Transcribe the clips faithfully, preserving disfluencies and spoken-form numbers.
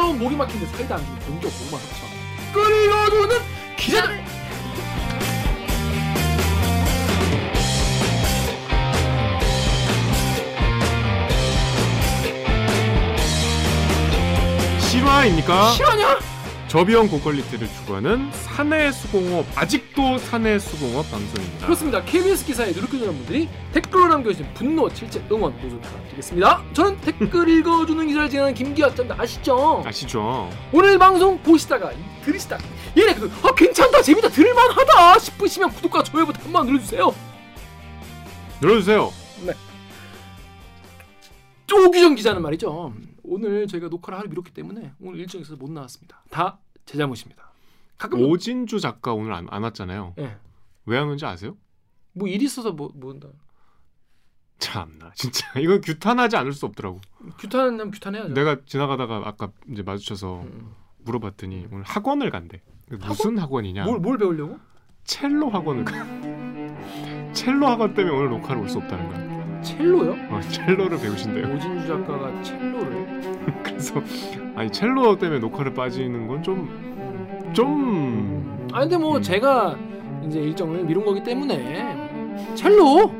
뜨거운 목이 막힌데 사이다 안 주고 공격 목만 합쳐. 그리고는 기자들. 실화입니까? 실화냐? 저비용 고퀄리티를 추구하는 사내수공업, 아직도 사내수공업 방송입니다. 그렇습니다. 케이비에스 기사에 누르크는 분들이 댓글로 남겨주신 분노, 질책, 응원 모두 부탁드리겠습니다. 저는 댓글 읽어주는 기사를 진행하는 김기아 짠다. 아시죠? 아시죠. 오늘 방송 보시다가 들으시다가 얘네 그 아, 괜찮다, 재밌다, 들을만하다 싶으시면 구독과 좋아요 버튼 한번 눌러주세요. 눌러주세요. 네. 오규정 기자는 말이죠. 오늘 저희가 녹화를 하루 미뤘기 때문에 오늘 일정이 있어서 못 나왔습니다. 다 제 잘못입니다. 가끔 오진주 작가 오늘 안, 안 왔잖아요. 네. 왜 안 온지 아세요? 뭐 일이 있어서 뭐 뭔다. 참나 진짜 이건 규탄하지 않을 수 없더라고. 규탄하면 규탄해야죠. 내가 지나가다가 아까 이제 마주쳐서 음. 물어봤더니 오늘 학원을 간대. 학원? 무슨 학원이냐? 뭘, 뭘 배우려고? 첼로 학원을 가. 첼로 학원 때문에 오늘 녹화를 올 수 없다는 거야. 첼로요? 어, 첼로를 배우신대요. 오진주 작가가 첼로를. 그래서 아니 첼로 때문에 녹화를 빠지는 건 좀 좀. 아 근데 뭐 음. 제가 이제 일정을 미룬 거기 때문에 첼로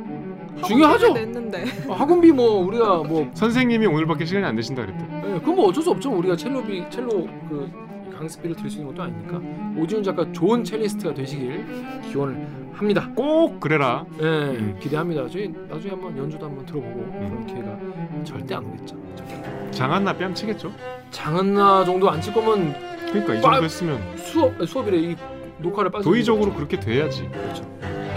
중요하죠. 냈는데. 아, 학원비 뭐 우리가 뭐 선생님이 오늘밖에 시간이 안 되신다 그랬대. 네, 그건 뭐 어쩔 수 없죠. 우리가 첼로비 첼로 그 강습비를 들 수 있는 것도 아니니까. 오진주 작가 좋은 첼리스트가 되시길 기원을. 합니다. 꼭 그래라. 예, 음. 기대합니다. 나중에, 나중에 한번 연주도 한번 들어보고 음. 그런 기회가 절대 안 오겠죠. 장한나 뺨 치겠죠? 장한나 정도 안 칠 거면 그러니까 이 정도 했으면 수업 수업이래 이 녹화를 빠지. 도의적으로 그렇게 돼야지. 그렇죠.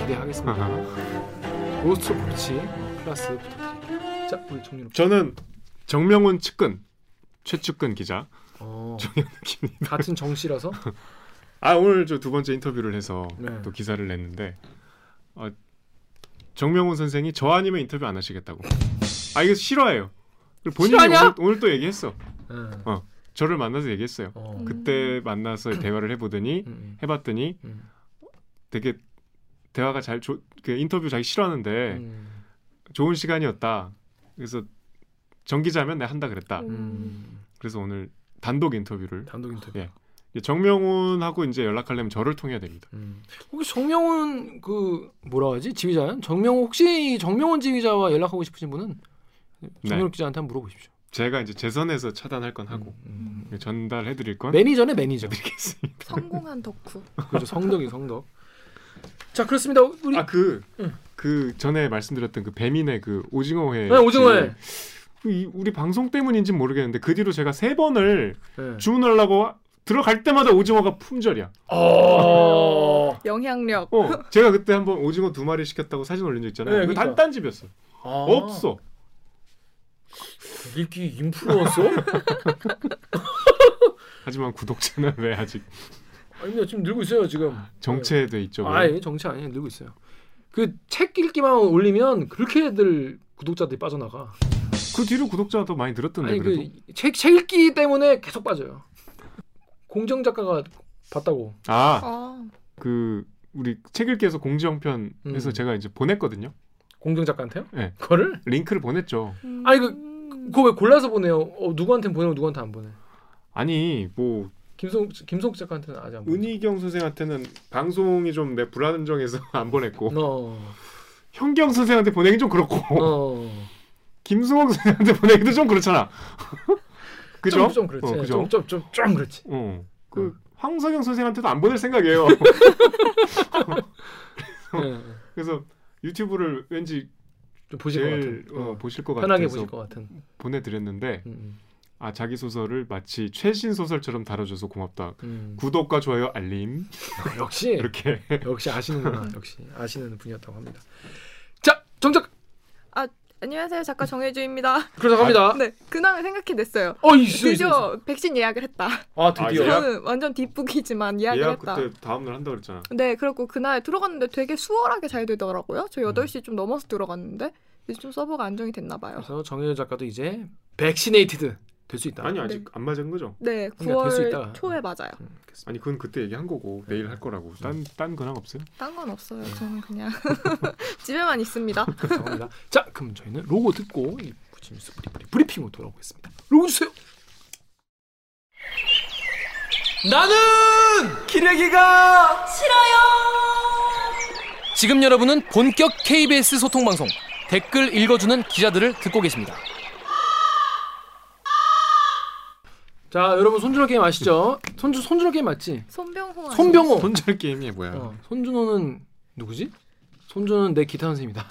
기대하겠습니다. 로스트 브리치 클래스 부탁드립니다. 자, 우리 정연욱. 저는 정명훈 측근 최측근 기자 어. 정연욱입니다. 같은 정씨라서. 아 오늘 저 두 번째 인터뷰를 해서 네. 또 기사를 냈는데 어, 정명훈 선생이 저 아니면 인터뷰 안 하시겠다고. 아 이거 싫어해요. 본인이 오늘, 오늘 또 얘기했어. 네. 어 저를 만나서 얘기했어요. 어. 그때 만나서 대화를 해보더니 해봤더니 음. 되게 대화가 잘 조, 그 인터뷰 자기 싫어하는데 음. 좋은 시간이었다. 그래서 정기자면 내가 한다 그랬다. 음. 그래서 오늘 단독 인터뷰를 단독 인터뷰. 예. 정명훈하고 이제 연락하려면 저를 통해야 됩니다. 음. 혹시 정명훈 그 뭐라 하지 지휘자는 정명훈 혹시 정명훈 지휘자와 연락하고 싶으신 분은 정연욱 네. 기자한테 한번 물어보십시오. 제가 이제 재선에서 차단할 건 하고 음, 음. 전달해드릴 건 매니저네 매니저 드리겠습니다. 성공한 덕후. 그렇죠 성덕이 성덕. 자 그렇습니다. 우리 아 그 그 응. 전에 말씀드렸던 그 배민의 그 오징어회. 네 오징어회. 이 우리 방송 때문인지 모르겠는데 그 뒤로 제가 세 번을 네. 주문하려고. 들어갈 때마다 오징어가 품절이야. 어... 영향력. 어, 제가 그때 한번 오징어 두 마리 시켰다고 사진 올린 적 있잖아요. 네, 그러니까. 딴 집이었어. 아... 없어. 이렇게 인플루언서? 하지만 구독자는 왜 아직? 아닙니다. 지금 늘고 있어요. 지금. 정체돼 있죠. 아예 정체 아니에요. 늘고 있어요. 그 책 읽기만 올리면 그렇게들 구독자들이 빠져나가. 그 뒤로 구독자가 더 많이 늘었던데. 아니 그래도. 그 책, 책 읽기 때문에 계속 빠져요. 공지영 작가가 봤다고. 아, 그 우리 책 읽기에서 공지영 편에서 음. 제가 이제 보냈거든요. 공지영 작가한테요? 네. 그거를? 링크를 보냈죠. 음. 아니 그 그거 왜 골라서 보내요? 어, 누구한테는 보내고 누구한테 안 보내? 아니 뭐 김성 김성 작가한테는 아직 안 보내. 은희경 선생한테는 방송이 좀 내 불안정해서 안 보냈고. 어. 현경 선생한테 보내긴 좀 그렇고. 어. 김승옥 선생한테 보내기도 좀 그렇잖아. 그죠? 좀, 좀 그렇지. 어, 좀, 좀, 좀, 좀 그렇지. 어. 그 어. 황석영 선생한테도 안 보낼 생각이에요. 그래서, 네. 그래서 유튜브를 왠지 좀 보실 제일, 것 같은, 어, 어. 보실 것 편하게 보실 것 같은 보내드렸는데 음. 아 자기 소설을 마치 최신 소설처럼 다뤄줘서 고맙다. 음. 구독과 좋아요, 알림. 역시 이렇게 역시 아시는구나. 역시 아시는 분이었다고 합니다. 자, 정작 아. 안녕하세요. 작가 정혜주입니다. 그래서 갑니다. 네, 근황을 생각해냈어요. 어, 있어, 드디어 있어, 있어. 백신 예약을 했다. 아, 드디어. 저는 완전 뒷북이지만 예약을 예약 했다. 그때 다음 날 한다고 그랬잖아. 네, 그렇고 그날 들어갔는데 되게 수월하게 잘 되더라고요. 저 여덟 시 좀 넘어서 들어갔는데 이제 좀 서버가 안정이 됐나 봐요. 그래서 정혜주 작가도 이제 백시네이티드 될 수 있다. 아니, 아직 네. 안 맞은 거죠? 네, 구월 초에 맞아요. 음, 아니, 그건 그때 얘기한 거고 내일 할 거라고. 딴, 딴 근황 없어요? 딴 건 없어요. 저는 그냥 집에만 있습니다. 감사합니다. 자, 그럼 저희는 로고 듣고 이 브리핑으로 돌아오겠습니다. 로고 주세요. 나는 기레기가 싫어요. 지금 여러분은 본격 케이비에스 소통방송 댓글 읽어주는 기자들을 듣고 계십니다. 자, 여러분 손준호 게임 아시죠? 손주, 손준호 게임 맞지? 손병호 손병호 손준호 게임이 뭐야? 어, 손준호는 누구지? 손준호는 내 기타 선생님이다.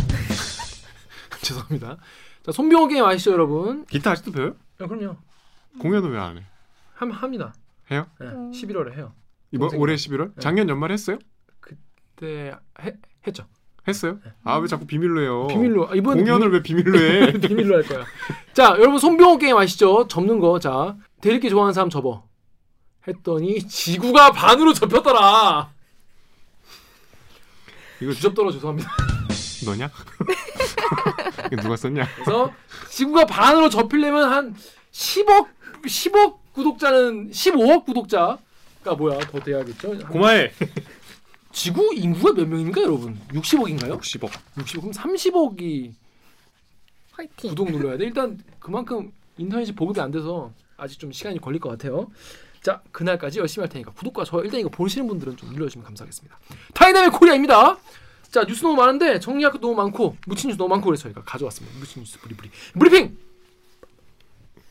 죄송합니다. 자, 손병호 게임 아시죠, 여러분? 기타 아직도 배워요? 네, 그럼요. 공연은 왜 안 해? 함, 합니다. 해요? 네, 음. 십일월에 해요. 이번 올해 십일월? 네. 작년 연말 했어요? 그때 해, 했죠. 했어요? 네. 아, 왜 자꾸 비밀로 해요? 비밀로. 아, 이번 공연을 비밀... 왜 비밀로 해? 비밀로 할 거야. 자, 여러분 손병호 게임 아시죠? 접는 거. 자, 대립기 좋아하는 사람 접어. 했더니 지구가 반으로 접혔더라. 이거 주접더러 죄송합니다. 너냐? 이거 누가 썼냐? 그래서 지구가 반으로 접히려면 한 십억 십억 구독자는 십오억 구독자가 뭐야 더 돼야겠죠? 고마해. 지구 인구가 몇 명인가 여러분? 육십억인가요? 육십억. 육십억. 그럼 삼십억이 화이팅. 구독 눌러야 돼. 일단 그만큼 인터넷이 보급이 안 돼서 아직 좀 시간이 걸릴 것 같아요. 자, 그날까지 열심히 할 테니까 구독과 좋아요 일단 이거 보시는 분들은 좀 눌러주시면 감사하겠습니다. 다이나믹 코리아입니다. 자, 뉴스 너무 많은데 정리할 것도 너무 많고 묻힌 뉴스 너무 많고 그래서 저희가 가져왔습니다. 묻힌 뉴스 브리브리 브리핑.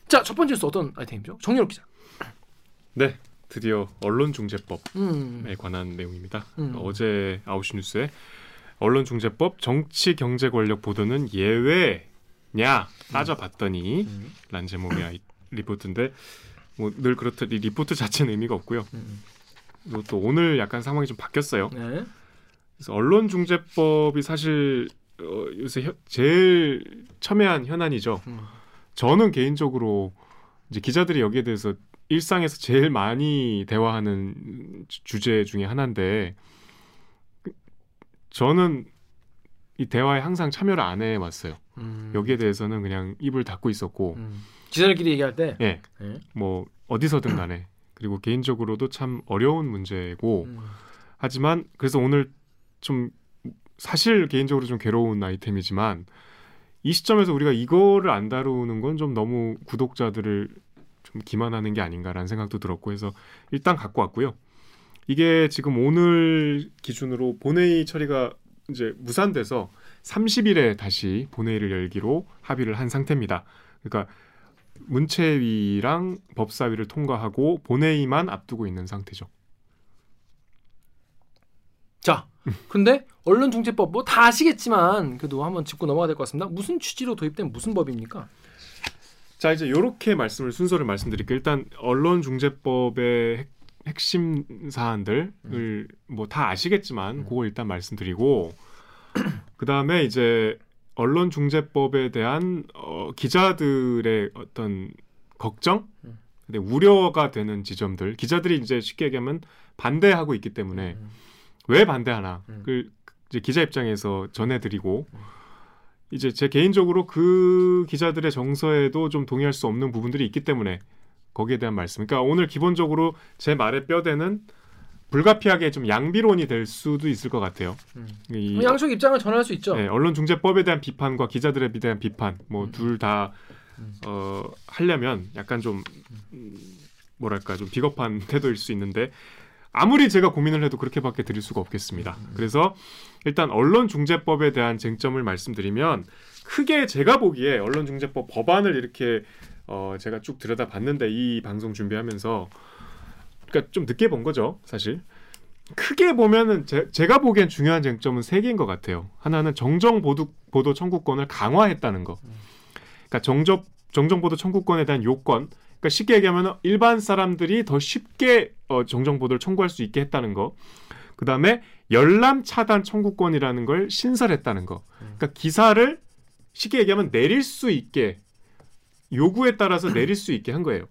자, 첫 번째 뉴스 어떤 아이템이죠? 정연욱 기자. 네, 드디어 언론중재법에 음. 관한 내용입니다. 음. 어제 아홉 시 뉴스에 언론중재법 정치 경제 권력 보도는 예외냐 따져봤더니 음. 란 제목의 아이, 리포트인데 뭐 늘 그렇듯 이 리포트 자체는 의미가 없고요. 음. 또 오늘 약간 상황이 좀 바뀌었어요. 네. 그래서 언론중재법이 사실 어, 요새 혀, 제일 첨예한 현안이죠. 음. 저는 개인적으로 이제 기자들이 여기에 대해서 일상에서 제일 많이 대화하는 주제 중에 하나인데 저는 이 대화에 항상 참여를 안 해왔어요. 음. 여기에 대해서는 그냥 입을 닫고 있었고 음. 기자들끼리 얘기할 때? 네. 네. 뭐 어디서든 간에. 그리고 개인적으로도 참 어려운 문제고 음. 하지만 그래서 오늘 좀 사실 개인적으로 좀 괴로운 아이템이지만 이 시점에서 우리가 이거를 안 다루는 건 좀 너무 구독자들을 좀 기만하는 게 아닌가라는 생각도 들었고 해서 일단 갖고 왔고요. 이게 지금 오늘 기준으로 본회의 처리가 이제 무산돼서 삼십일에 다시 본회의를 열기로 합의를 한 상태입니다. 그러니까 문체위랑 법사위를 통과하고 본회의만 앞두고 있는 상태죠. 자, 근데 언론중재법 뭐 다 아시겠지만 그래도 한번 짚고 넘어가야 될 것 같습니다. 무슨 취지로 도입된 무슨 법입니까? 자, 이제 이렇게 말씀을 순서를 말씀드릴게요. 일단 언론중재법의 핵, 핵심 사안들을 음. 뭐 다 아시겠지만 음. 그거 일단 말씀드리고 그 다음에 이제 언론중재법에 대한 어, 기자들의 어떤 걱정, 음. 근데 우려가 되는 지점들, 기자들이 이제 쉽게 얘기하면 반대하고 있기 때문에. 음. 왜 반대하나? 음. 그 이제 기자 입장에서 전해드리고 음. 이제 제 개인적으로 그 기자들의 정서에도 좀 동의할 수 없는 부분들이 있기 때문에 거기에 대한 말씀. 그러니까 오늘 기본적으로 제 말의 뼈대는 불가피하게 좀 양비론이 될 수도 있을 것 같아요. 음. 이, 양쪽 입장을 전할 수 있죠. 네, 언론중재법에 대한 비판과 기자들에 대한 비판, 뭐 둘 다 음. 음. 어, 하려면 약간 좀 음, 뭐랄까 좀 비겁한 태도일 수 있는데. 아무리 제가 고민을 해도 그렇게밖에 드릴 수가 없겠습니다. 그래서 일단 언론중재법에 대한 쟁점을 말씀드리면 크게 제가 보기에 언론중재법 법안을 이렇게 어 제가 쭉 들여다봤는데 이 방송 준비하면서 그러니까 좀 늦게 본 거죠. 사실 크게 보면은 제, 제가 보기엔 중요한 쟁점은 세 개인 것 같아요. 하나는 정정보도 보도 청구권을 강화했다는 거. 그러니까 정정, 정정보도 청구권에 대한 요건 그러니까 쉽게 얘기하면 일반 사람들이 더 쉽게 어, 정정보도를 청구할 수 있게 했다는 거. 그 다음에 열람 차단 청구권이라는 걸 신설했다는 거. 그러니까 기사를 쉽게 얘기하면 내릴 수 있게 요구에 따라서 내릴 수 있게 한 거예요.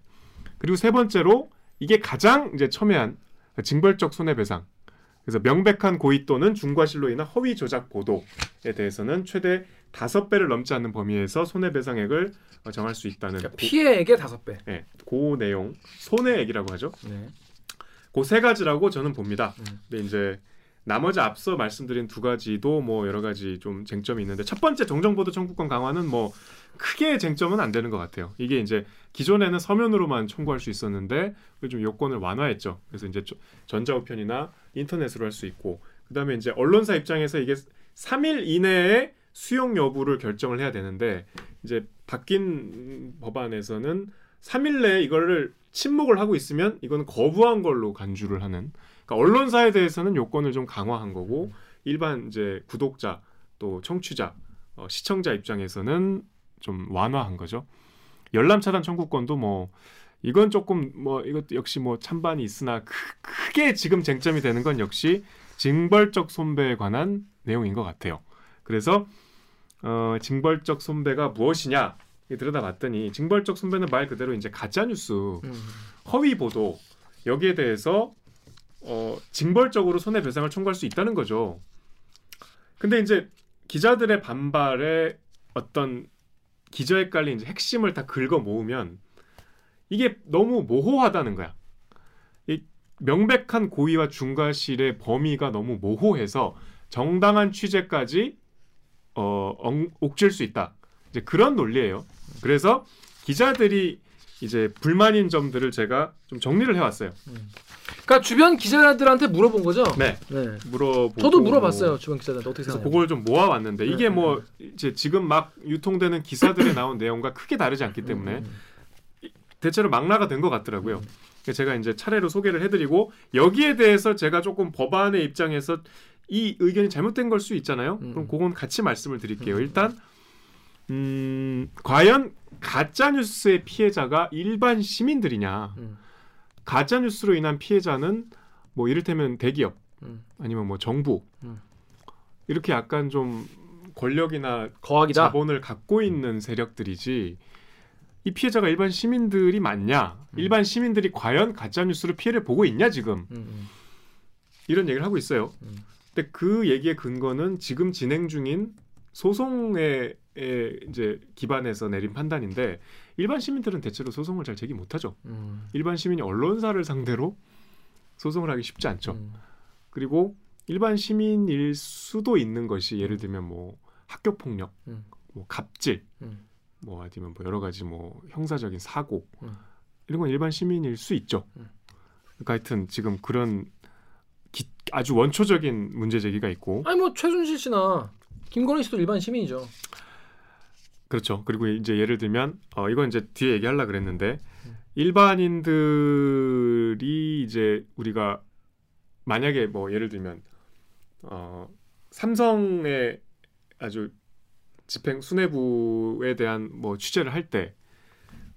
그리고 세 번째로 이게 가장 이제 첨예한 징벌적 손해배상. 그래서 명백한 고의 또는 중과실로 인한 허위 조작 보도에 대해서는 최대 다섯 배를 넘지 않는 범위에서 손해배상액을 정할 수 있다는 그러니까 피해액의 다섯 배 네, 그 내용 손해액이라고 하죠. 네. 그 세 가지라고 저는 봅니다. 음. 근데 이제 나머지 앞서 말씀드린 두 가지도 뭐 여러 가지 좀 쟁점이 있는데, 첫 번째 정정보도 청구권 강화는 뭐 크게 쟁점은 안 되는 것 같아요. 이게 이제 기존에는 서면으로만 청구할 수 있었는데 좀 요건을 완화했죠. 그래서 이제 전자우편이나 인터넷으로 할 수 있고, 그 다음에 이제 언론사 입장에서 이게 삼 일 이내에 수용 여부를 결정을 해야 되는데, 이제 바뀐 법안에서는 삼 일 내에 이거를 침묵을 하고 있으면 이건 거부한 걸로 간주를 하는, 그러니까 언론사에 대해서는 요건을 좀 강화한 거고, 일반 이제 구독자 또 청취자 어, 시청자 입장에서는 좀 완화한 거죠. 열람 차단 청구권도 뭐 이건 조금 뭐 이것도 역시 뭐 찬반이 있으나 크, 크게 지금 쟁점이 되는 건 역시 징벌적 손배에 관한 내용인 것 같아요. 그래서 어, 징벌적 손배가 무엇이냐 들여다봤더니, 징벌적 손배는 말 그대로 이제 가짜뉴스, 허위 보도, 여기에 대해서 어, 징벌적으로 손해배상을 청구할 수 있다는 거죠. 근데 이제 기자들의 반발에 어떤 기저에 깔린 이제 핵심을 다 긁어 모으면 이게 너무 모호하다는 거야. 이 명백한 고의와 중과실의 범위가 너무 모호해서 정당한 취재까지 어, 엉, 옥죄일 수 있다. 이제 그런 논리예요. 그래서 기자들이 이제 불만인 점들을 제가 좀 정리를 해왔어요. 그러니까 주변 기자들한테 물어본 거죠? 네. 네. 물어보고. 저도 물어봤어요. 주변 기자들한테 어떻게 생각해요? 그래서 그걸 좀 모아왔는데, 이게 네, 뭐 네. 이제 지금 막 유통되는 기사들에 나온 내용과 크게 다르지 않기 때문에 음, 음. 대체로 망라가 된 것 같더라고요. 음. 그래서 제가 이제 차례로 소개를 해드리고, 여기에 대해서 제가 조금 법안의 입장에서 이 의견이 잘못된 걸 수 있잖아요. 음. 그럼 그건 같이 말씀을 드릴게요. 음. 일단 음, 과연 가짜뉴스의 피해자가 일반 시민들이냐. 음. 가짜뉴스로 인한 피해자는 뭐 이를테면 대기업, 음. 아니면 뭐 정부, 음. 이렇게 약간 좀 권력이나 거학이다? 자본을 갖고 있는 세력들이지, 이 피해자가 일반 시민들이 맞냐, 음. 일반 시민들이 과연 가짜뉴스로 피해를 보고 있냐 지금, 음. 이런 얘기를 하고 있어요. 음. 근데 그 얘기의 근거는 지금 진행 중인 소송에 이제 기반해서 내린 판단인데, 일반 시민들은 대체로 소송을 잘 제기 못하죠. 음. 일반 시민이 언론사를 상대로 소송을 하기 쉽지 않죠. 음. 그리고 일반 시민일 수도 있는 것이 예를 들면 뭐 학교 폭력, 음. 뭐 갑질, 음. 뭐 아니면 뭐 여러 가지 뭐 형사적인 사고, 음. 이런 건 일반 시민일 수 있죠. 음. 그러니까 하여튼 지금 그런 기, 아주 원초적인 문제 제기가 있고, 아니 뭐 최순실 씨나 김건희 씨도 일반 시민이죠. 그렇죠. 그리고 이제 예를 들면 어, 이건 이제 뒤에 얘기하려고 그랬는데, 음. 일반인들이 이제 우리가 만약에 뭐 예를 들면 어, 삼성의 아주 집행 수뇌부에 대한 뭐 취재를 할 때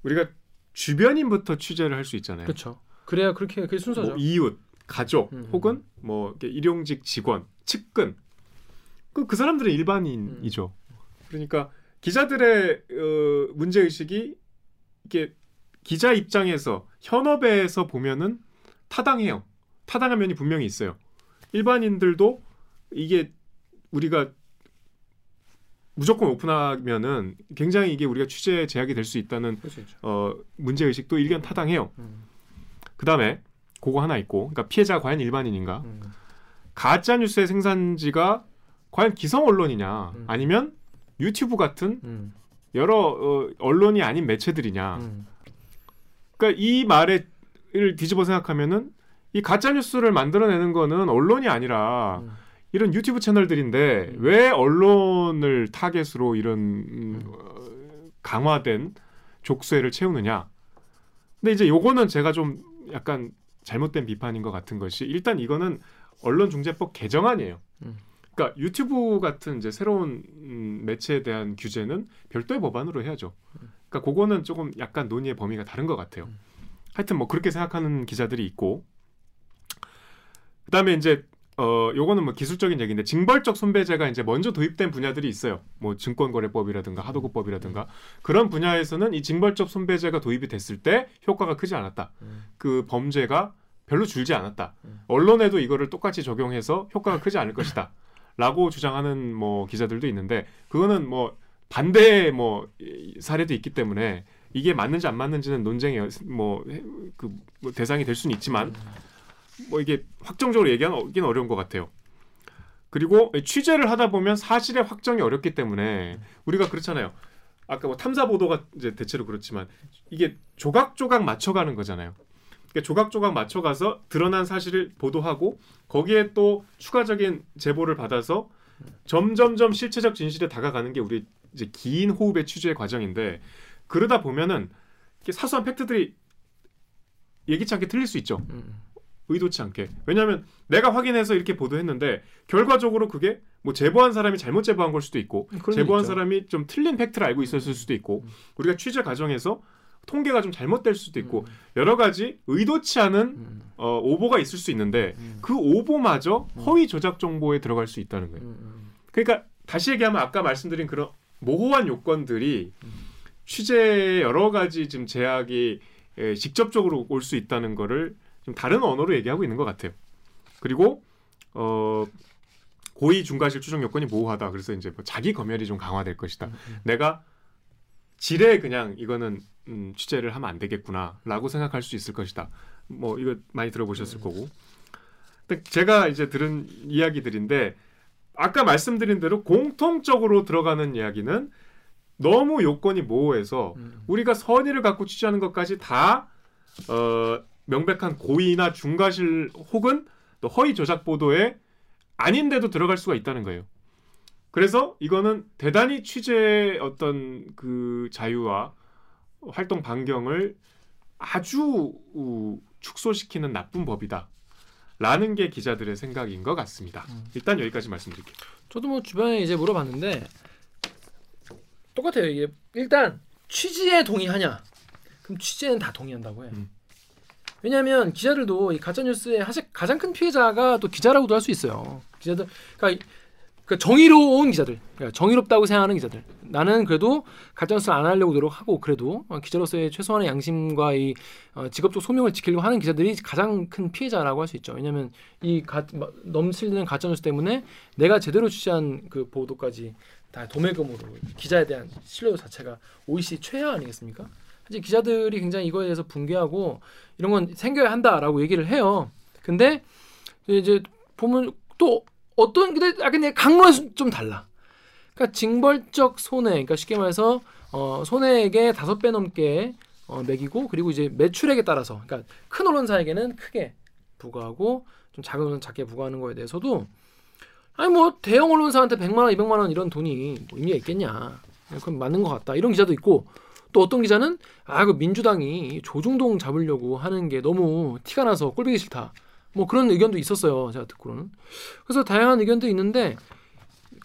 우리가 주변인부터 취재를 할 수 있잖아요. 그렇죠. 그래야 그렇게 그게 순서죠. 뭐 이웃, 가족, 음. 혹은 뭐 일용직 직원, 측근, 그, 그 사람들은 일반인이죠. 음. 그러니까 기자들의 어, 문제의식이 이게 기자 입장에서 현업에서 보면은 타당해요. 타당한 면이 분명히 있어요. 일반인들도 이게 우리가 무조건 오픈하면은 굉장히 이게 우리가 취재에 제약이 될 수 있다는 어, 문제의식도 일견 타당해요. 음. 그 다음에 그거 하나 있고, 그러니까 피해자가 과연 일반인인가? 음. 가짜뉴스의 생산지가 과연 기성 언론이냐, 음. 아니면 유튜브 같은 음. 여러 어, 언론이 아닌 매체들이냐. 음. 그러니까 이 말을 뒤집어 생각하면은 이 가짜뉴스를 만들어내는 거는 언론이 아니라 음. 이런 유튜브 채널들인데, 음. 왜 언론을 타겟으로 이런 음, 어, 강화된 족쇄를 채우느냐. 근데 이제 요거는 제가 좀 약간 잘못된 비판인 것 같은 것이, 일단 이거는 언론중재법 개정안이에요. 음. 그러니까 유튜브 같은 이제 새로운 매체에 대한 규제는 별도의 법안으로 해야죠. 그러니까 그거는 조금 약간 논의의 범위가 다른 것 같아요. 하여튼 뭐 그렇게 생각하는 기자들이 있고, 그다음에 이제 어 요거는 뭐 기술적인 얘기인데, 징벌적 손배제가 이제 먼저 도입된 분야들이 있어요. 뭐 증권거래법이라든가 하도급법이라든가 그런 분야에서는 이 징벌적 손배제가 도입이 됐을 때 효과가 크지 않았다. 그 범죄가 별로 줄지 않았다. 언론에도 이거를 똑같이 적용해서 효과가 크지 않을 것이다. 라고 주장하는 뭐 기자들도 있는데, 그거는 뭐 반대의 뭐 사례도 있기 때문에 이게 맞는지 안 맞는지는 논쟁의 뭐 그 뭐 대상이 될 수는 있지만, 뭐 이게 확정적으로 얘기하기는 어려운 것 같아요. 그리고 취재를 하다 보면 사실의 확정이 어렵기 때문에 우리가 그렇잖아요. 아까 뭐 탐사 보도가 이제 대체로 그렇지만 이게 조각조각 맞춰가는 거잖아요. 그러니까 조각조각 맞춰가서 드러난 사실을 보도하고 거기에 또 추가적인 제보를 받아서 점점점 실체적 진실에 다가가는 게 우리 이제 긴 호흡의 취재의 과정인데, 그러다 보면은 사소한 팩트들이 예기치 않게 틀릴 수 있죠. 음. 의도치 않게. 왜냐하면 내가 확인해서 이렇게 보도했는데 결과적으로 그게 뭐 제보한 사람이 잘못 제보한 걸 수도 있고 제보한 있죠. 사람이 좀 틀린 팩트를 알고 있었을 수도 있고 음. 우리가 취재 과정에서 통계가 좀 잘못될 수도 있고 음. 여러 가지 의도치 않은 음. 어, 오보가 있을 수 있는데 음. 그 오보마저 허위 조작 정보에 들어갈 수 있다는 거예요. 음. 그러니까 다시 얘기하면 아까 말씀드린 그런 모호한 요건들이 음. 취재에 여러 가지 지금 제약이 예, 직접적으로 올 수 있다는 거를 좀 다른 언어로 얘기하고 있는 것 같아요. 그리고 어, 고의 중과실 추정 요건이 모호하다. 그래서 이제 뭐 자기 검열이 좀 강화될 것이다. 음. 내가 지레 그냥 이거는 음, 취재를 하면 안 되겠구나라고 생각할 수 있을 것이다. 뭐 이거 많이 들어보셨을 음. 거고. 근데 제가 이제 들은 이야기들인데 아까 말씀드린 대로 공통적으로 들어가는 이야기는 너무 요건이 모호해서 음. 우리가 선의를 갖고 취재하는 것까지 다 어, 명백한 고의나 중과실 혹은 또 허위 조작 보도에 아닌데도 들어갈 수가 있다는 거예요. 그래서 이거는 대단히 취재의 어떤 그 자유와 활동 반경을 아주 우, 축소시키는 나쁜 법이다. 라는 게 기자들의 생각인 것 같습니다. 음. 일단 여기까지 말씀드릴게요. 저도 뭐 주변에 이제 물어봤는데 똑같아요. 이게 일단 취지에 동의하냐? 그럼 취지에는 다 동의한다고 해. 음. 왜냐하면 기자들도 이 가짜 뉴스의 사실 가장 큰 피해자가 또 기자라고도 할 수 있어요. 기자들, 그러니까, 그러니까 정의로운 기자들, 그러니까 정의롭다고 생각하는 기자들. 나는 그래도 가짜 뉴스 안 하려고 노력하고 그래도 기자로서의 최소한의 양심과 이 직업적 소명을 지키려고 하는 기자들이 가장 큰 피해자라고 할 수 있죠. 왜냐하면 이 가, 넘치는 가짜 뉴스 때문에 내가 제대로 취재한 그 보도까지. 다 도매금으로 기자에 대한 신뢰도 자체가 오이씨디 최하 아니겠습니까? 사실 기자들이 굉장히 이거에 대해서 붕괴하고 이런 건 생겨야 한다라고 얘기를 해요. 근데 이제 보면 또 어떤 근데 아 근데 강론은 좀 달라. 그러니까 징벌적 손해, 그러니까 쉽게 말해서 어, 손해액의 다섯 배 넘게 어, 매기고 그리고 이제 매출액에 따라서, 그러니까 큰 언론사에게는 크게 부과하고 좀 작은 언론사 작게 부과하는 거에 대해서도. 아니 뭐 대형 언론사한테 백만 원, 이백만 원 이런 돈이 뭐 의미가 있겠냐? 그건 맞는 것 같다. 이런 기자도 있고 또 어떤 기자는 아 그 민주당이 조중동 잡으려고 하는 게 너무 티가 나서 꼴보기 싫다. 뭐 그런 의견도 있었어요. 제가 듣고는. 그래서 다양한 의견도 있는데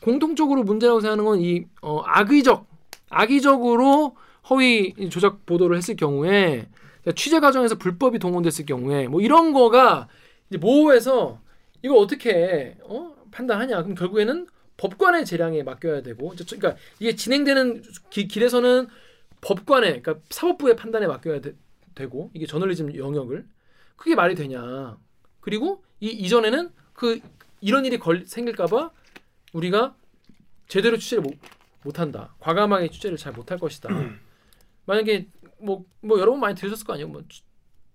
공통적으로 문제라고 생각하는 건 이 어, 악의적, 악의적으로 허위 조작 보도를 했을 경우에 취재 과정에서 불법이 동원됐을 경우에 뭐 이런 거가 이제 모호해서 이거 어떻게 어? 판단하냐? 그럼 결국에는 법관의 재량에 맡겨야 되고, 그러니까 이게 진행되는 기, 길에서는 법관의, 그러니까 사법부의 판단에 맡겨야 되, 되고, 이게 저널리즘 영역을 그게 말이 되냐? 그리고 이 이전에는 그 이런 일이 걸, 생길까봐 우리가 제대로 취재를 못, 못한다, 과감하게 취재를 잘 못할 것이다. 만약에 뭐, 뭐 여러분 많이 들으셨을 거 아니에요? 뭐,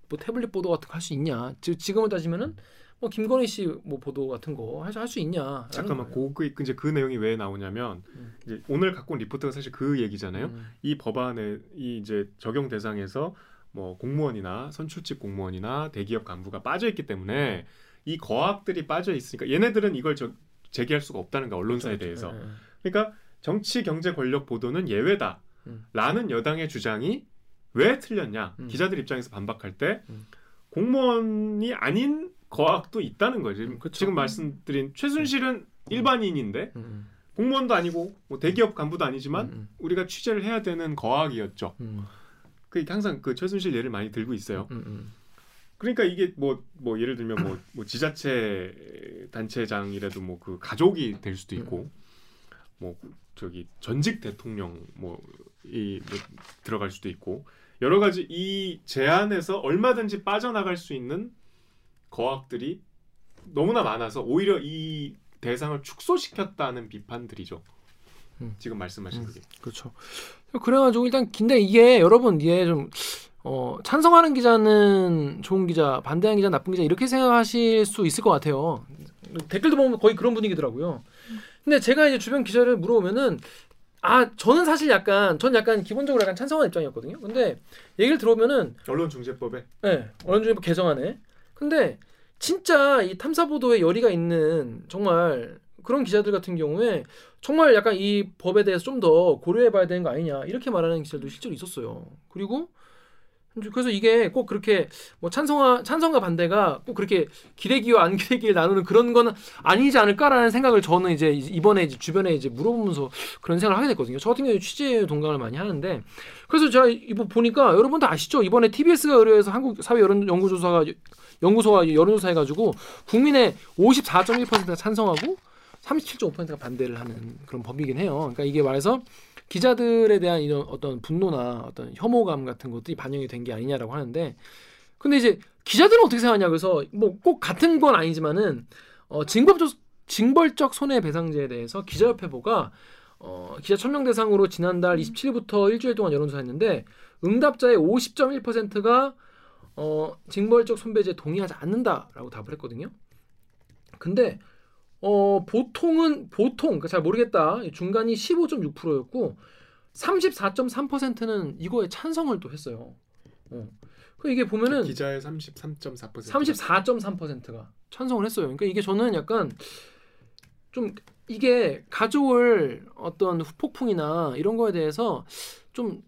뭐 태블릿 보도 같은 거 할 수 있냐? 지, 지금을 따지면은. 뭐 김건희 씨 뭐 보도 같은 거 할 수 있냐? 잠깐만 그 이제 그 내용이 왜 나오냐면 음. 이제 오늘 갖고 온 리포트가 사실 그 얘기잖아요. 음. 이 법안의 이 이제 적용 대상에서 뭐 공무원이나 선출직 공무원이나 대기업 간부가 빠져 있기 때문에 이 거학들이 빠져 있으니까 얘네들은 이걸 저, 제기할 수가 없다는 거 언론사에 그렇죠, 대해서. 음. 그러니까 정치 경제 권력 보도는 예외다라는 음. 여당의 주장이 왜 틀렸냐? 음. 기자들 입장에서 반박할 때 음. 공무원이 아닌 거학도 있다는 거지. 음, 지금 말씀드린 최순실은 음. 일반인인데 음. 공무원도 아니고 뭐 대기업 간부도 아니지만 음. 우리가 취재를 해야 되는 거학이었죠. 음. 그 항상 그 최순실 예를 많이 들고 있어요. 음, 음. 그러니까 이게 뭐, 뭐 예를 들면 뭐, 뭐 지자체 단체장이라도 뭐 그 가족이 될 수도 있고 음. 뭐 저기 전직 대통령 뭐 이 뭐 들어갈 수도 있고 여러 가지 이 제안에서 얼마든지 빠져나갈 수 있는 거학들이 너무나 많아서 오히려 이 대상을 축소시켰다는 비판들이죠. 음. 지금 말씀하신 음, 그게. 그렇죠. 그래가지고 일단 근데 이게 여러분 이게 좀 어, 찬성하는 기자는 좋은 기자, 반대하는 기자는 나쁜 기자 이렇게 생각하실 수 있을 것 같아요. 댓글도 보면 거의 그런 분위기더라고요. 근데 제가 이제 주변 기자를 물어보면은 아 저는 사실 약간 전 약간 기본적으로 약간 찬성한 입장이었거든요. 근데 얘기를 들어보면은 언론중재법에 네 언론중재법 개정안에 근데 진짜 이 탐사 보도에 열의가 있는 정말 그런 기자들 같은 경우에 정말 약간 이 법에 대해서 좀 더 고려해봐야 되는 거 아니냐 이렇게 말하는 기자들도 실제로 있었어요. 그리고 그래서 이게 꼭 그렇게 뭐 찬성과 찬성과 반대가 꼭 그렇게 기레기와 안 기레기를 나누는 그런 건 아니지 않을까라는 생각을 저는 이제 이번에 이제 주변에 이제 물어보면서 그런 생각을 하게 됐거든요. 저 같은 경우에 취재에 동감을 많이 하는데 그래서 제가 이거 보니까 여러분도 아시죠? 이번에 티비에스가 의뢰해서 한국 사회 여론 연구조사가 연구소가 여론조사해가지고 국민의 오십사 점 일 퍼센트가 찬성하고 삼십칠 점 오 퍼센트가 반대를 하는 그런 법이긴 해요. 그러니까 이게 말해서 기자들에 대한 이런 어떤 분노나 어떤 혐오감 같은 것들이 반영이 된 게 아니냐라고 하는데, 근데 이제 기자들은 어떻게 생각하냐 그래서 뭐 꼭 같은 건 아니지만은 어, 징벌적 징벌적 손해배상제에 대해서 기자협회보가 어, 기자 천명 대상으로 지난달 이십칠일부터 일주일 동안 여론조사했는데 응답자의 오십 점 일 퍼센트가 어, 징벌적 손배제에 동의하지 않는다라고 답을 했거든요. 근데 어 보통은 보통 그러니까 잘 모르겠다 중간이 십오 점 육 퍼센트였고 삼십사 점 삼 퍼센트는 이거에 찬성을 또 했어요. 어. 그 이게 보면은 기자의 삼십삼 점 사 퍼센트 삼십사 점 삼 퍼센트가 찬성을 했어요. 그러니까 이게 저는 약간 좀 이게 가져올 어떤 후폭풍이나 이런 거에 대해서 좀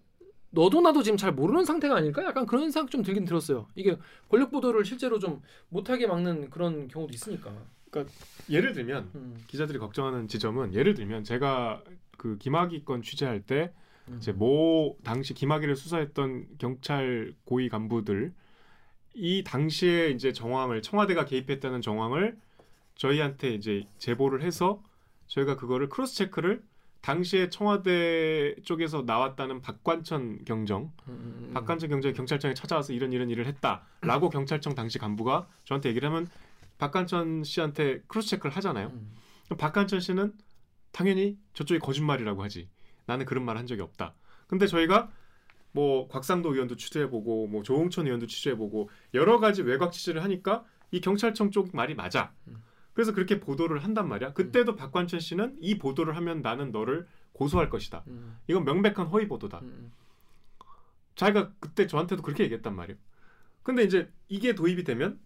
너도 나도 지금 잘 모르는 상태가 아닐까? 약간 그런 생각 좀 들긴 들었어요. 이게 권력 보도를 실제로 좀 못하게 막는 그런 경우도 있으니까. 그러니까 예를 들면 음. 기자들이 걱정하는 지점은 예를 들면 제가 그 김학의 건 취재할 때 이제 음. 모 당시 김학의를 수사했던 경찰 고위 간부들 이 당시에 이제 정황을 청와대가 개입했다는 정황을 저희한테 이제 제보를 해서 저희가 그거를 크로스 체크를 당시에 청와대 쪽에서 나왔다는 박관천 경정, 음, 음, 박관천 경정이 경찰청에 찾아와서 이런 이런 일을 했다라고 경찰청 당시 간부가 저한테 얘기를 하면 박관천 씨한테 크로스 체크를 하잖아요. 음. 그럼 박관천 씨는 당연히 저쪽이 거짓말이라고 하지. 나는 그런 말 한 적이 없다. 근데 저희가 뭐 곽상도 의원도 취재해보고 뭐 조홍천 의원도 취재해보고 여러 가지 외곽 취재를 하니까 이 경찰청 쪽 말이 맞아. 음. 그래서 그렇게 보도를 한단 말이야. 그때도 음. 박관천 씨는 이 보도를 하면 나는 너를 고소할 것이다. 음. 이건 명백한 허위 보도다. 음. 자기가 그때 저한테도 그렇게 얘기했단 말이에요. 근데 이제 이게 도입이 되면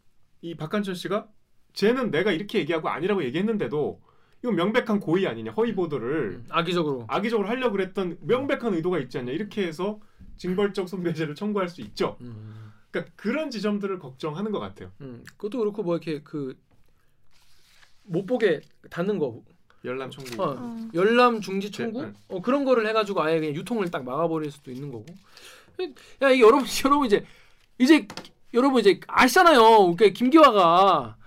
이 박관천 씨가 쟤는 내가 이렇게 얘기하고 아니라고 얘기했는데도 이건 명백한 고의 아니냐. 허위 보도를 음. 악의적으로 악의적으로 하려고 그랬던 명백한 의도가 있지 않냐. 이렇게 해서 징벌적 손배제를 청구할 수 있죠. 음. 그러니까 그런 지점들을 걱정하는 것 같아요. 음. 그것도 그렇고 뭐 이렇게 그 못 보게 닫는 거 열람 청구 어, 어. 열람 중지 청구 네, 네. 어, 그런 거를 해가지고 아예 그냥 유통을 딱 막아버릴 수도 있는 거고 야 이게 여러분 여러분 이제 이제 여러분 이제 아시잖아요. 그러니까 김기화가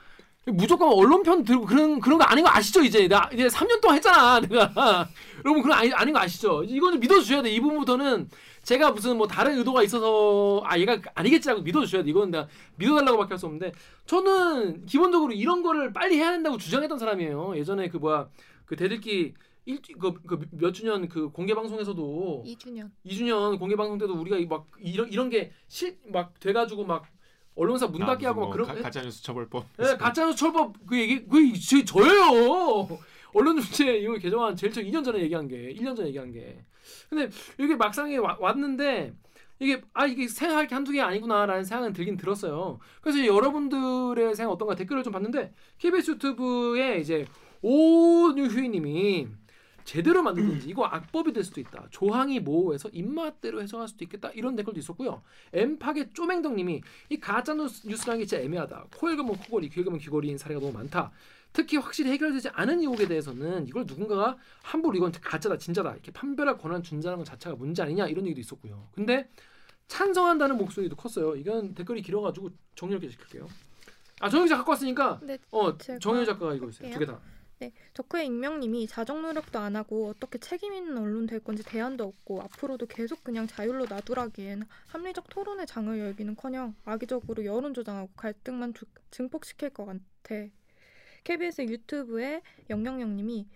무조건 언론 편 들고 그런 그런 거 아닌 거 아시죠? 이제 나 이제 삼 년 동안 했잖아 내가 여러분 그런 아니 아닌 거 아시죠? 이거는 믿어주셔야 돼. 이 부분부터는 제가 무슨 뭐 다른 의도가 있어서 아 얘가 아니겠지라고 믿어주셔야 돼. 이건 내가 믿어달라고밖에 할 수 없는데 저는 기본적으로 이런 거를 빨리 해야 된다고 주장했던 사람이에요. 예전에 그 뭐야 그 대들기 일 그 그 몇 주년 그 공개 방송에서도 이 주년 이 주년 공개 방송 때도 우리가 막 이런 이런 게 실 막 돼가지고 막 언론사 문 닫게 하고 뭐 막 그런 가짜뉴스 처벌법. 네, 가짜뉴스 처벌법 그 얘기 그 제 저예요. 언론중재 이거 개정안 제일 처음 이 년 전에 얘기한 게 일 년 전에 얘기한 게. 근데 이게 막상에 와, 왔는데 이게 아 이게 생각할 게 한두 개 아니구나라는 생각은 들긴 들었어요. 그래서 여러분들의 생각 어떤가 댓글을 좀 봤는데 케이비에스 유튜브에 이제 오뉴휘님이 제대로 만든 건지 이거 악법이 될 수도 있다. 조항이 모호해서 입맛대로 해석할 수도 있겠다. 이런 댓글도 있었고요. 엠팍의 쪼맹덕님이 이 가짜 뉴스라는 게 진짜 애매하다. 코 읽으면 코걸이, 귀 읽으면 귀걸이인 사례가 너무 많다. 특히 확실히 해결되지 않은 의혹에 대해서는 이걸 누군가가 함부로 이건 가짜다, 진짜다 이렇게 판별할 권한 준다는 것 자체가 문제 아니냐 이런 얘기도 있었고요. 근데 찬성한다는 목소리도 컸어요. 이건 댓글이 길어가지고 정렬 시킬게요. 아 정렬 기자 갖고 왔으니까 네, 어 정렬 작가가 이거 있어요. 두 개 다. 네, 덕후의 익명님이 자정 노력도 안 하고 어떻게 책임 있는 언론 될 건지 대안도 없고 앞으로도 계속 그냥 자율로 놔두라기엔 합리적 토론의 장을 열기는커녕 악의적으로 여론 조장하고 갈등만 주, 증폭시킬 것 같아. 케이비에스 유튜브의 영영영님이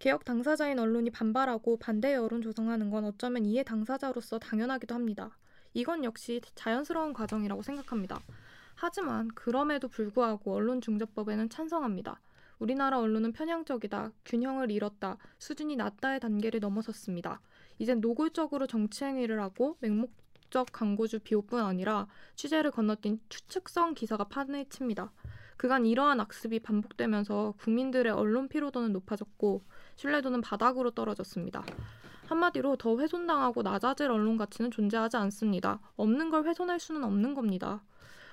개혁 당사자인 언론이 반발하고 반대 여론 조성하는 건 어쩌면 이해 당사자로서 당연하기도 합니다. 이건 역시 자연스러운 과정이라고 생각합니다. 하지만 그럼에도 불구하고 언론중재법에는 찬성합니다. 우리나라 언론은 편향적이다, 균형을 잃었다, 수준이 낮다의 단계를 넘어섰습니다. 이젠 노골적으로 정치 행위를 하고 맹목적 광고주 비호뿐 아니라 취재를 건너뛴 추측성 기사가 판을 칩니다. 그간 이러한 악습이 반복되면서 국민들의 언론 피로도는 높아졌고 신뢰도는 바닥으로 떨어졌습니다. 한마디로 더 훼손당하고 낮아질 언론 가치는 존재하지 않습니다. 없는 걸 훼손할 수는 없는 겁니다.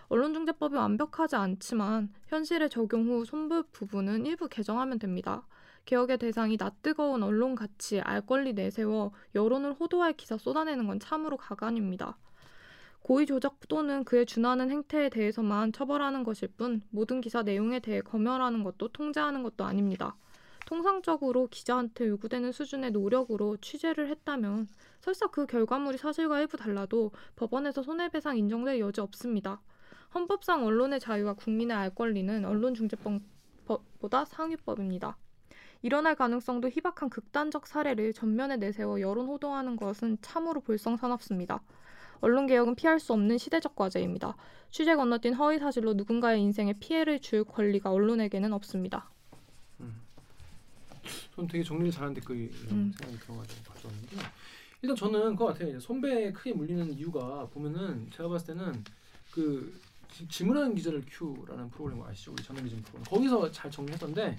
언론중재법이 완벽하지 않지만 현실에 적용 후 손볼 부분은 일부 개정하면 됩니다. 개혁의 대상이 낯뜨거운 언론 가치, 알 권리 내세워 여론을 호도할 기사 쏟아내는 건 참으로 가관입니다. 고의 조작 또는 그에 준하는 행태에 대해서만 처벌하는 것일 뿐 모든 기사 내용에 대해 검열하는 것도 통제하는 것도 아닙니다. 통상적으로 기자한테 요구되는 수준의 노력으로 취재를 했다면 설사 그 결과물이 사실과 일부 달라도 법원에서 손해배상 인정될 여지 없습니다. 헌법상 언론의 자유와 국민의 알 권리는 언론중재법보다 상위법입니다. 일어날 가능성도 희박한 극단적 사례를 전면에 내세워 여론 호도하는 것은 참으로 볼썽사납습니다. 언론개혁은 피할 수 없는 시대적 과제입니다. 취재 건너뛴 허위사실로 누군가의 인생에 피해를 줄 권리가 언론에게는 없습니다. 음. 저는 되게 정리를 잘한 댓글이라고 음. 생각이 들어가지고 봤었는데 일단 저는 그거 같아요. 손배에 크게 물리는 이유가 보면은 제가 봤을 때는 그 질문하는 기자를 큐라는 프로그램 아시죠? 우리 장한나 기자님 프로그램. 거기서 잘 정리했던데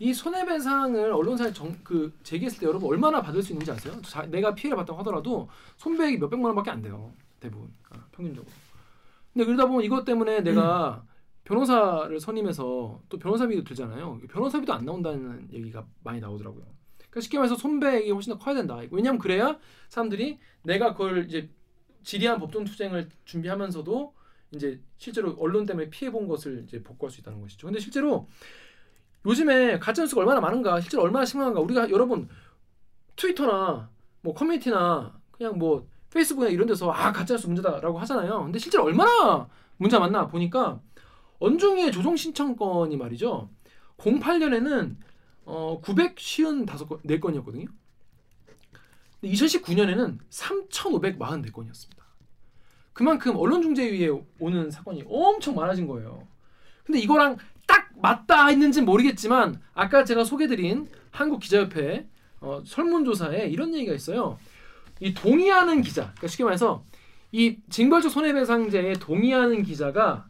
이 손해배상을 언론사에 정, 그 제기했을 때 여러분 얼마나 받을 수 있는지 아세요? 자, 내가 피해를 봤다고 하더라도 손배액이 몇백만 원밖에 안 돼요. 대부분. 아, 평균적으로. 근데 그러다 보면 이것 때문에 내가 음. 변호사를 선임해서 또 변호사비도 들잖아요. 변호사비도 안 나온다는 얘기가 많이 나오더라고요. 그러니까 쉽게 말해서 손배액이 훨씬 더 커야 된다. 왜냐하면 그래야 사람들이 내가 그걸 이제 지리한 법정 투쟁을 준비하면서도 이제 실제로 언론 때문에 피해본 것을 이제 복구할 수 있다는 것이죠. 근데 실제로 요즘에 가짜뉴스가 얼마나 많은가, 실제로 얼마나 심각한가, 우리가 여러분 트위터나 뭐 커뮤니티나 그냥 뭐 페이스북이나 이런 데서 아 가짜뉴스 문제다라고 하잖아요. 근데 실제로 얼마나 문제 많나 보니까 언중위의 조정신청건이 말이죠. 공팔년에는 어, 구백오십사 건이었거든요. 근데 이천십구년에는 삼천오백사십사 건이었습니다. 그만큼 언론중재위에 오는 사건이 엄청 많아진 거예요. 근데 이거랑 딱 맞다 했는지는 모르겠지만 아까 제가 소개드린 한국기자협회 어, 설문조사에 이런 얘기가 있어요. 이 동의하는 기자, 그러니까 쉽게 말해서 이 징벌적 손해배상제에 동의하는 기자가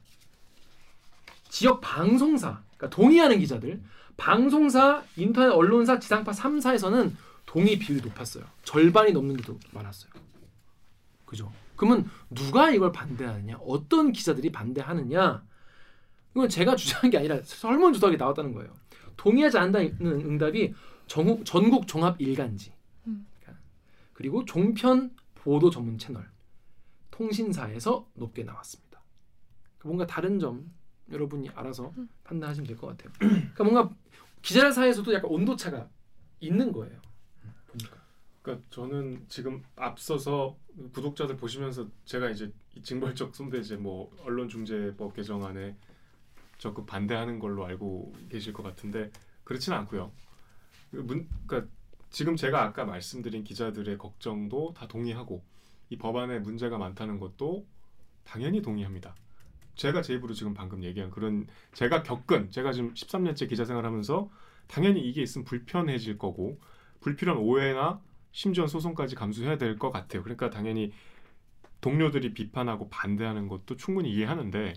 지역 방송사, 그러니까 동의하는 기자들, 방송사, 인터넷 언론사, 지상파 삼사에서는 동의 비율이 높았어요. 절반이 넘는 게도 많았어요. 그죠? 그러면 누가 이걸 반대하느냐? 어떤 기자들이 반대하느냐? 이건 제가 주장한 게 아니라 설문조사하게 나왔다는 거예요. 동의하지 않는다는 응답이 전국, 전국 종합 일간지, 그리고 종편 보도 전문 채널, 통신사에서 높게 나왔습니다. 뭔가 다른 점 여러분이 알아서 판단하시면 될 것 같아요. 그러니까 뭔가 기자 사이에서도 약간 온도차가 있는 거예요. 보니까. 그러니까 저는 지금 앞서서 구독자들 보시면서 제가 이제 징벌적 손배제 뭐 언론중재법 개정안에 적극 반대하는 걸로 알고 계실 것 같은데 그렇지는 않고요. 문, 그러니까 지금 제가 아까 말씀드린 기자들의 걱정도 다 동의하고 이 법안에 문제가 많다는 것도 당연히 동의합니다. 제가 제 입으로 지금 방금 얘기한 그런 제가 겪은 제가 지금 십삼 년째 기자 생활하면서 당연히 이게 있으면 불편해질 거고 불필요한 오해나 심지어 소송까지 감수해야 될 것 같아요. 그러니까 당연히 동료들이 비판하고 반대하는 것도 충분히 이해하는데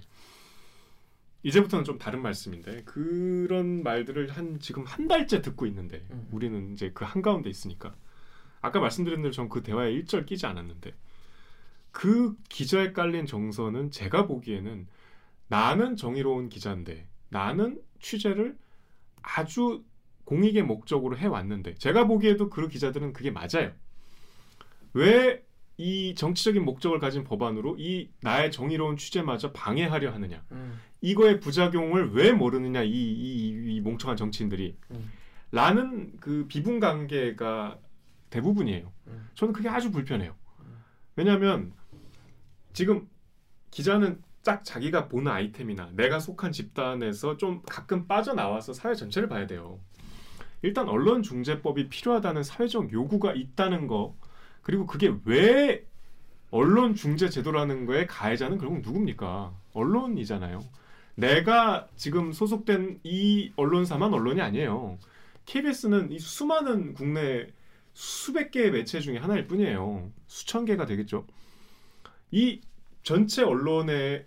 이제부터는 좀 다른 말씀인데 그런 말들을 한 지금 한 달째 듣고 있는데 우리는 이제 그 한가운데 있으니까 아까 말씀드린 대로 전 그 대화에 일절 끼지 않았는데 그 기자에 깔린 정서는 제가 보기에는 나는 정의로운 기자인데 나는 취재를 아주 공익의 목적으로 해왔는데 제가 보기에도 그 기자들은 그게 맞아요. 왜 이 정치적인 목적을 가진 법안으로 이 나의 정의로운 취재마저 방해하려 하느냐. 음. 이거의 부작용을 왜 모르느냐. 이, 이, 이 멍청한 정치인들이. 음. 라는 그 비분관계가 대부분이에요. 음. 저는 그게 아주 불편해요. 왜냐하면 지금 기자는 딱 자기가 보는 아이템이나 내가 속한 집단에서 좀 가끔 빠져나와서 사회 전체를 봐야 돼요. 일단 언론중재법이 필요하다는 사회적 요구가 있다는 거 그리고 그게 왜 언론중재제도라는 거에 가해자는 결국 누굽니까? 언론이잖아요. 내가 지금 소속된 이 언론사만 언론이 아니에요. 케이비에스는 이 수많은 국내 수백 개의 매체 중에 하나일 뿐이에요. 수천 개가 되겠죠. 이 전체 언론의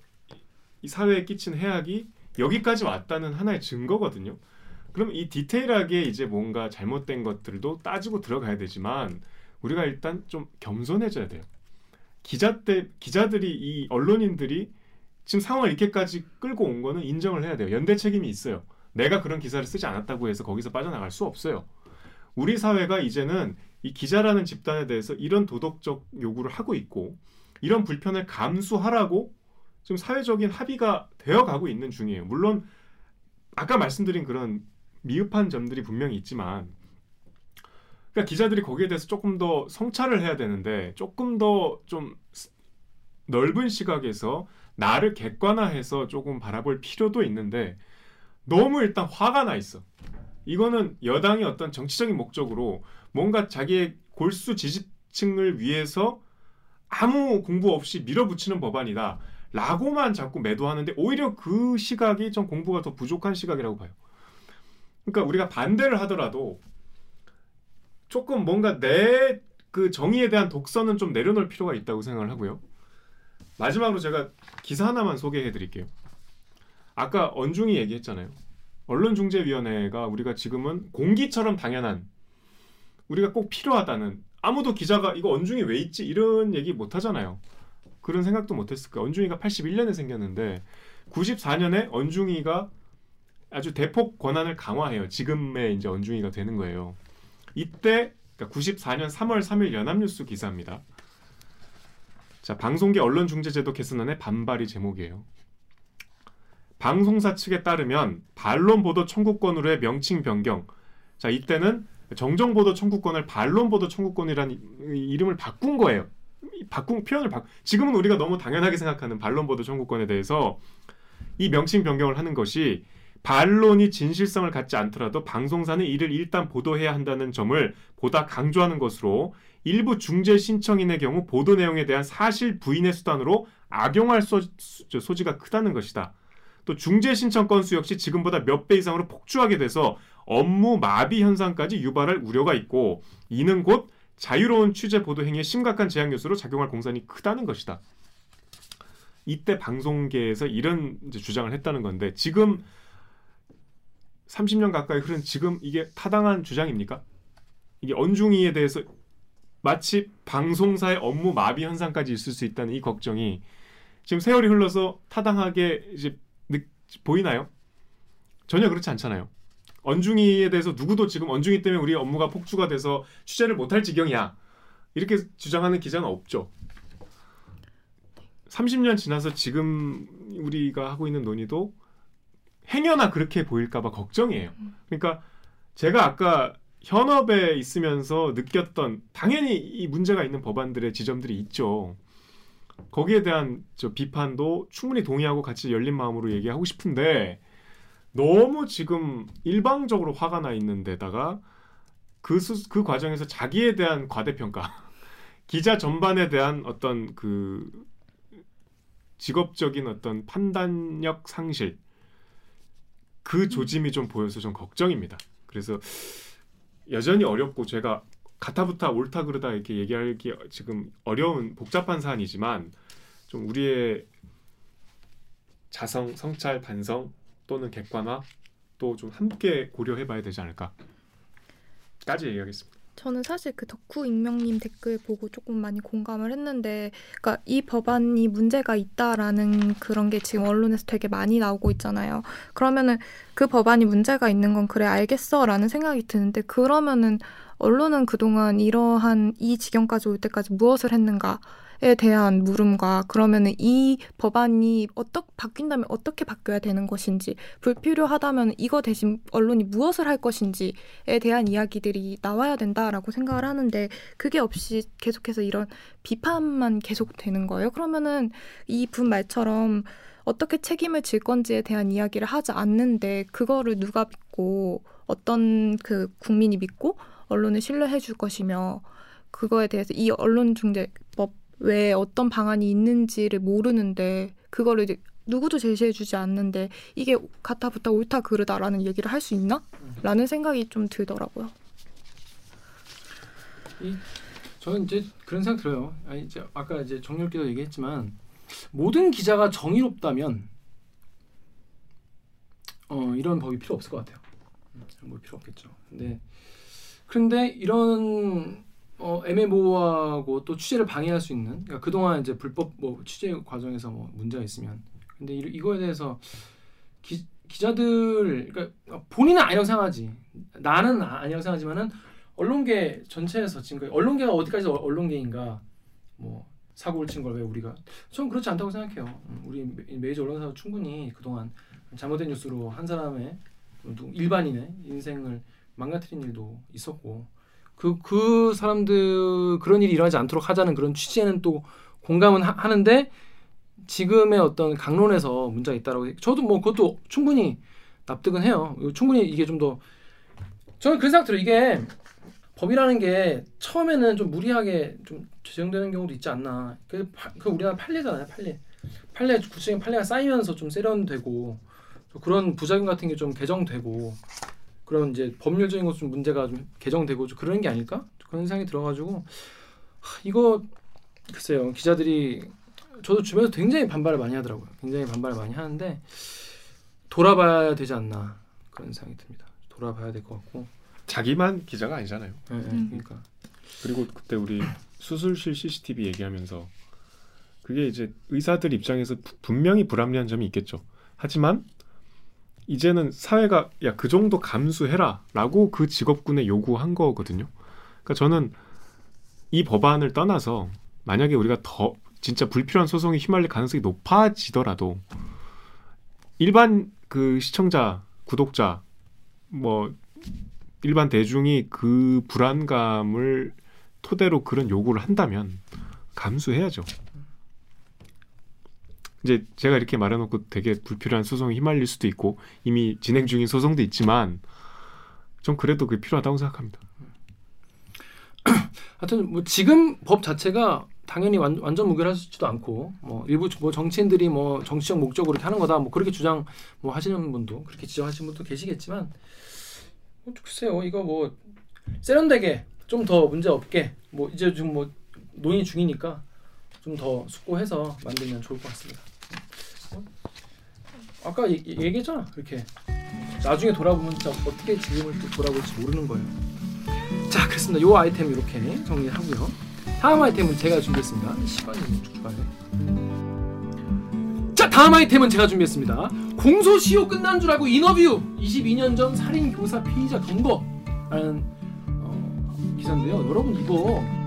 이 사회에 끼친 해악이 여기까지 왔다는 하나의 증거거든요. 그럼 이 디테일하게 이제 뭔가 잘못된 것들도 따지고 들어가야 되지만 우리가 일단 좀 겸손해져야 돼요. 기자들, 기자들이 이 언론인들이 지금 상황을 이렇게까지 끌고 온 거는 인정을 해야 돼요. 연대 책임이 있어요. 내가 그런 기사를 쓰지 않았다고 해서 거기서 빠져나갈 수 없어요. 우리 사회가 이제는 이 기자라는 집단에 대해서 이런 도덕적 요구를 하고 있고 이런 불편을 감수하라고 지금 사회적인 합의가 되어가고 있는 중이에요. 물론 아까 말씀드린 그런 미흡한 점들이 분명히 있지만 그러니까 기자들이 거기에 대해서 조금 더 성찰을 해야 되는데 조금 더 좀 넓은 시각에서 나를 객관화해서 조금 바라볼 필요도 있는데 너무 일단 화가 나 있어. 이거는 여당이 어떤 정치적인 목적으로 뭔가 자기의 골수 지지층을 위해서 아무 공부 없이 밀어붙이는 법안이다 라고만 자꾸 매도하는데 오히려 그 시각이 좀 공부가 더 부족한 시각이라고 봐요. 그러니까 우리가 반대를 하더라도 조금 뭔가 내 그 정의에 대한 독선은 좀 내려놓을 필요가 있다고 생각을 하고요. 마지막으로 제가 기사 하나만 소개해 드릴게요. 아까 언중이 얘기했잖아요. 언론중재위원회가 우리가 지금은 공기처럼 당연한 우리가 꼭 필요하다는 아무도 기자가 이거 언중이 왜 있지? 이런 얘기 못 하잖아요. 그런 생각도 못 했을까. 언중이가 팔십일 년에 생겼는데 구십사 년에 언중이가 아주 대폭 권한을 강화해요. 지금의 이제 언중이가 되는 거예요. 이때 그러니까 구십사 년 삼 월 삼 일 연합뉴스 기사입니다. 자, 방송계 언론중재제도 개선안에 반발이 제목이에요. 방송사 측에 따르면 반론보도 청구권으로의 명칭 변경. 자, 이때는 정정보도 청구권을 반론보도 청구권이라는 이름을 바꾼 거예요. 바꾼 표현을 바. 지금은 우리가 너무 당연하게 생각하는 반론보도 청구권에 대해서 이 명칭 변경을 하는 것이 반론이 진실성을 갖지 않더라도 방송사는 이를 일단 보도해야 한다는 점을 보다 강조하는 것으로 일부 중재 신청인의 경우 보도 내용에 대한 사실 부인의 수단으로 악용할 소, 소지가 크다는 것이다. 또 중재 신청 건수 역시 지금보다 몇 배 이상으로 폭주하게 돼서 업무 마비 현상까지 유발할 우려가 있고 이는 곧 자유로운 취재 보도 행위에 심각한 제약 요소로 작용할 공산이 크다는 것이다. 이때 방송계에서 이런 이제 주장을 했다는 건데 지금 삼십 년 가까이 흐른 지금 이게 타당한 주장입니까? 이게 언중이에 대해서 마치 방송사의 업무 마비 현상까지 있을 수 있다는 이 걱정이 지금 세월이 흘러서 타당하게 이제 보이나요? 전혀 그렇지 않잖아요. 언중이에 대해서 누구도 지금 언중이 때문에 우리 업무가 폭주가 돼서 취재를 못할 지경이야 이렇게 주장하는 기자는 없죠. 삼십 년 지나서 지금 우리가 하고 있는 논의도 행여나 그렇게 보일까봐 걱정이에요. 그러니까 제가 아까 현업에 있으면서 느꼈던 당연히 이 문제가 있는 법안들의 지점들이 있죠. 거기에 대한 저 비판도 충분히 동의하고 같이 열린 마음으로 얘기하고 싶은데 너무 지금 일방적으로 화가 나 있는 데다가 그, 수, 그 과정에서 자기에 대한 과대평가 기자 전반에 대한 어떤 그 직업적인 어떤 판단력 상실 그 조짐이 좀 보여서 좀 걱정입니다. 그래서 여전히 어렵고 제가 가타부타 옳다 그르다 이렇게 얘기하기 지금 어려운 복잡한 사안이지만 좀 우리의 자성, 성찰, 반성 또는 객관화 또 좀 함께 고려해봐야 되지 않을까까지 얘기하겠습니다. 저는 사실 그 덕후 익명님 댓글 보고 조금 많이 공감을 했는데, 그러니까 이 법안이 문제가 있다라는 그런 게 지금 언론에서 되게 많이 나오고 있잖아요. 그러면은 그 법안이 문제가 있는 건 그래 알겠어라는 생각이 드는데 그러면은 언론은 그동안 이러한 이 지경까지 올 때까지 무엇을 했는가에 대한 물음과 그러면은 이 법안이 어떻게 바뀐다면 어떻게 바뀌어야 되는 것인지 불필요하다면 이거 대신 언론이 무엇을 할 것인지에 대한 이야기들이 나와야 된다라고 생각을 하는데 그게 없이 계속해서 이런 비판만 계속되는 거예요. 그러면은 이분 말처럼 어떻게 책임을 질 건지에 대한 이야기를 하지 않는데 그거를 누가 믿고 어떤 그 국민이 믿고 언론을 신뢰해 줄 것이며 그거에 대해서 이 언론중재법 외에 어떤 방안이 있는지를 모르는데 그거를 누구도 제시해주지 않는데 이게 같아 붙다 옳다 그르다라는 얘기를 할 수 있나? 라는 생각이 좀 들더라고요. 이, 저는 이제 그런 생각 들어요. 아니, 이제 아까 이제 정렬께서 얘기했지만 모든 기자가 정의롭다면 어, 이런 법이 필요 없을 것 같아요. 뭐 필요 없겠죠. 근데 그런데 이런 어, 애매모호하고 또 취재를 방해할 수 있는, 그러니까 그동안 이제 불법 뭐 취재 과정에서 뭐 문제가 있으면, 근데 이, 이거에 대해서 기, 기자들 그러니까 본인은 아니라고 생각하지, 나는 아니라고 생각하지만은 언론계 전체에서 지금 언론계가 어디까지 언론계인가, 뭐 사고를 친 걸 왜 우리가, 저는 그렇지 않다고 생각해요. 우리 메이저 언론사도 충분히 그동안 잘못된 뉴스로 한 사람의, 일반인의 인생을 망가뜨린 일도 있었고, 그, 그 사람들 그런 일이 일어나지 않도록 하자는 그런 취지에는 또 공감은 하, 하는데 지금의 어떤 강론에서 문제가 있다라고, 저도 뭐 그것도 충분히 납득은 해요. 충분히 이게 좀 더, 저는 그런 생각 들어요. 이게 법이라는 게 처음에는 좀 무리하게 좀 제정되는 경우도 있지 않나. 그, 그 우리나라 판례잖아요. 판례, 판례 구체적인 판례가 쌓이면서 좀 세련되고 그런 부작용 같은 게 좀 개정되고, 그런 이제 법률적인 것 좀 문제가 좀 개정되고 좀 그런 게 아닐까? 그런 생각이 들어가지고, 하, 이거 글쎄요, 기자들이, 저도 주변에서 굉장히 반발을 많이 하더라고요. 굉장히 반발을 많이 하는데 돌아봐야 되지 않나 그런 생각이 듭니다. 돌아봐야 될 것 같고. 자기만 기자가 아니잖아요. 네, 네, 그러니까. 그리고 그때 우리 수술실 씨씨티비 얘기하면서 그게 이제 의사들 입장에서 부, 분명히 불합리한 점이 있겠죠. 하지만 이제는 사회가 야, 그 정도 감수해라 라고 그 직업군에 요구한 거거든요. 그러니까 저는 이 법안을 떠나서 만약에 우리가 더 진짜 불필요한 소송이 휘말릴 가능성이 높아지더라도 일반 그 시청자, 구독자, 뭐 일반 대중이 그 불안감을 토대로 그런 요구를 한다면 감수해야죠. 이제 제가 이렇게 말해놓고 되게 불필요한 소송에 휘말릴 수도 있고 이미 진행 중인 소송도 있지만 전 그래도 그게 필요하다고 생각합니다. 하여튼 뭐 지금 법 자체가 당연히 완, 완전 무결하지도 않고 뭐 일부 뭐 정치인들이 뭐 정치적 목적으로 이렇게 하는 거다 뭐 그렇게 주장 뭐 하시는 분도, 그렇게 지적하시는 분도 계시겠지만, 뭐 글쎄요, 이거 뭐 세련되게 좀 더 문제 없게 뭐 이제 지금 뭐 논의 중이니까 좀 더 숙고해서 만들면 좋을 것 같습니다. 아까 얘기, 얘기했잖아. 그렇게 나중에 돌아보면 진짜 어떻게 지금을 또 돌아볼지 모르는 거예요. 자, 그렇습니다. 요 아이템 이렇게 정리하고요. 다음 아이템은 제가 준비했습니다. 시간이 쭉쭉 가네. 자, 다음 아이템은 제가 준비했습니다. 공소시효 끝난 줄 알고 인터뷰! 이십이 년 전 살인교사 피의자 검거라는 어, 기사인데요. 여러분 이거